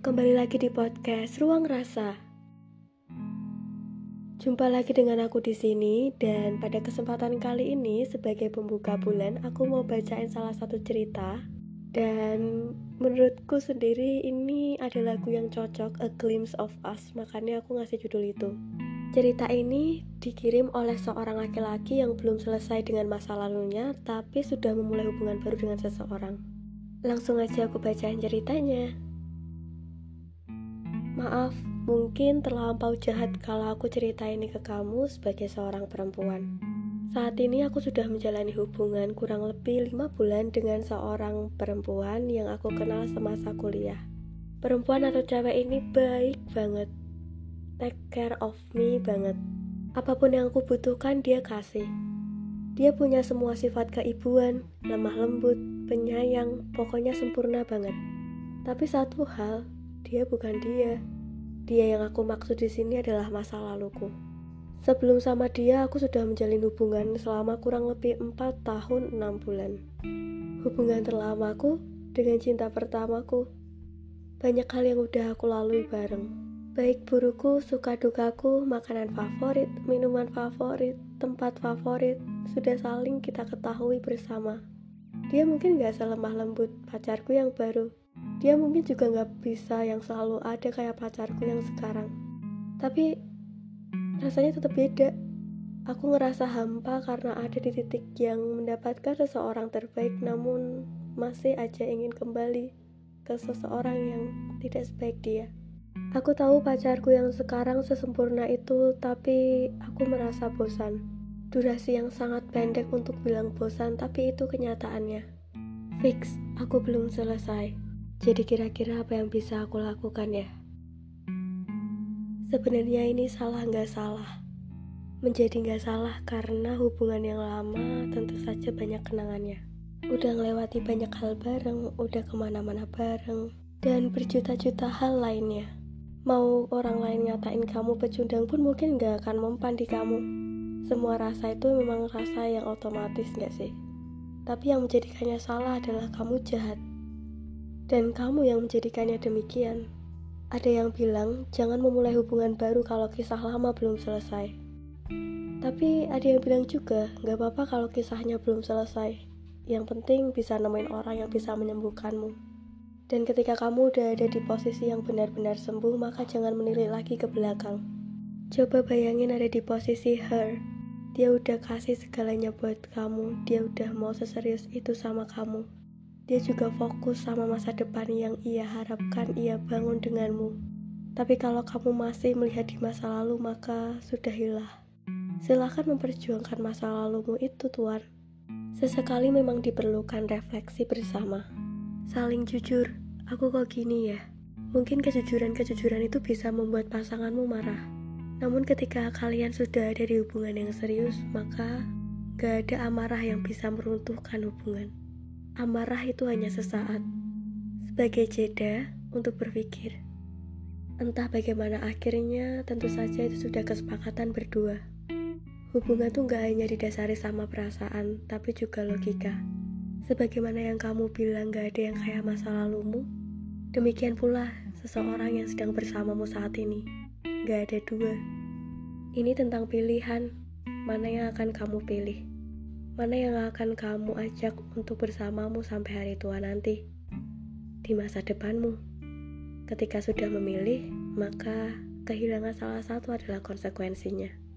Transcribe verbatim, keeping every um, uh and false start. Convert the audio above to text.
kembali lagi di podcast Ruang Rasa. Jumpa lagi dengan aku di sini, dan pada kesempatan kali ini sebagai pembuka bulan aku mau bacain salah satu cerita, dan menurutku sendiri ini ada lagu yang cocok, A Glimpse of Us, makanya aku ngasih judul itu. Cerita ini dikirim oleh seorang laki-laki yang belum selesai dengan masa lalunya tapi sudah memulai hubungan baru dengan seseorang. Langsung aja aku bacain ceritanya. Maaf, mungkin terlampau jahat kalau aku cerita ini ke kamu sebagai seorang perempuan. Saat ini aku sudah menjalani hubungan kurang lebih lima bulan dengan seorang perempuan yang aku kenal semasa kuliah. Perempuan atau cewek ini baik banget. Take care of me banget. Apapun yang aku butuhkan dia kasih. Dia punya semua sifat keibuan, lemah lembut, penyayang, pokoknya sempurna banget. Tapi satu hal, dia bukan dia. Dia yang aku maksud di sini adalah masa laluku. Sebelum sama dia, aku sudah menjalin hubungan selama kurang lebih empat tahun enam bulan. Hubungan terlamaku dengan cinta pertamaku. Banyak hal yang udah aku lalui bareng. Baik burukku, suka dukaku, makanan favorit, minuman favorit, tempat favorit, sudah saling kita ketahui bersama. Dia mungkin gak selemah lembut pacarku yang baru. Dia mungkin juga gak bisa yang selalu ada kayak pacarku yang sekarang. Tapi rasanya tetap beda. Aku ngerasa hampa karena ada di titik yang mendapatkan seseorang terbaik, namun masih aja ingin kembali ke seseorang yang tidak sebaik dia. Aku tahu pacarku yang sekarang sesempurna itu, tapi aku merasa bosan. Durasi yang sangat pendek untuk bilang bosan, tapi itu kenyataannya. Fix, aku belum selesai. Jadi kira-kira apa yang bisa aku lakukan ya? Sebenarnya ini salah nggak salah. Menjadi nggak salah karena hubungan yang lama tentu saja banyak kenangannya. Udah ngelewati banyak hal bareng, udah kemana-mana bareng, dan berjuta-juta hal lainnya. Mau orang lain nyatain kamu pecundang pun mungkin nggak akan mempan di kamu. Semua rasa itu memang rasa yang otomatis nggak sih? Tapi yang menjadikannya salah adalah kamu jahat. Dan kamu yang menjadikannya demikian. Ada yang bilang, jangan memulai hubungan baru kalau kisah lama belum selesai. Tapi ada yang bilang juga, gak apa-apa kalau kisahnya belum selesai. Yang penting bisa nemuin orang yang bisa menyembuhkanmu. Dan ketika kamu udah ada di posisi yang benar-benar sembuh, maka jangan menilik lagi ke belakang. Coba bayangin ada di posisi her. Dia udah kasih segalanya buat kamu, dia udah mau seserius itu sama kamu. Dia juga fokus sama masa depan yang ia harapkan ia bangun denganmu. Tapi kalau kamu masih melihat di masa lalu, maka sudahilah. Silakan memperjuangkan masa lalumu itu, tuan. Sesekali memang diperlukan refleksi bersama. Saling jujur, aku kok gini ya. Mungkin kejujuran-kejujuran itu bisa membuat pasanganmu marah. Namun ketika kalian sudah ada di hubungan yang serius, maka gak ada amarah yang bisa meruntuhkan hubungan. Amarah itu hanya sesaat, sebagai jeda untuk berpikir. Entah bagaimana akhirnya, tentu saja itu sudah kesepakatan berdua. Hubungan tuh gak hanya didasari sama perasaan, tapi juga logika. Sebagaimana yang kamu bilang gak ada yang kayak masa lalumu, demikian pula seseorang yang sedang bersamamu saat ini. Gak ada dua. Ini tentang pilihan, mana yang akan kamu pilih. Mana yang akan kamu ajak untuk bersamamu sampai hari tua nanti, di masa depanmu. Ketika sudah memilih, maka kehilangan salah satu adalah konsekuensinya.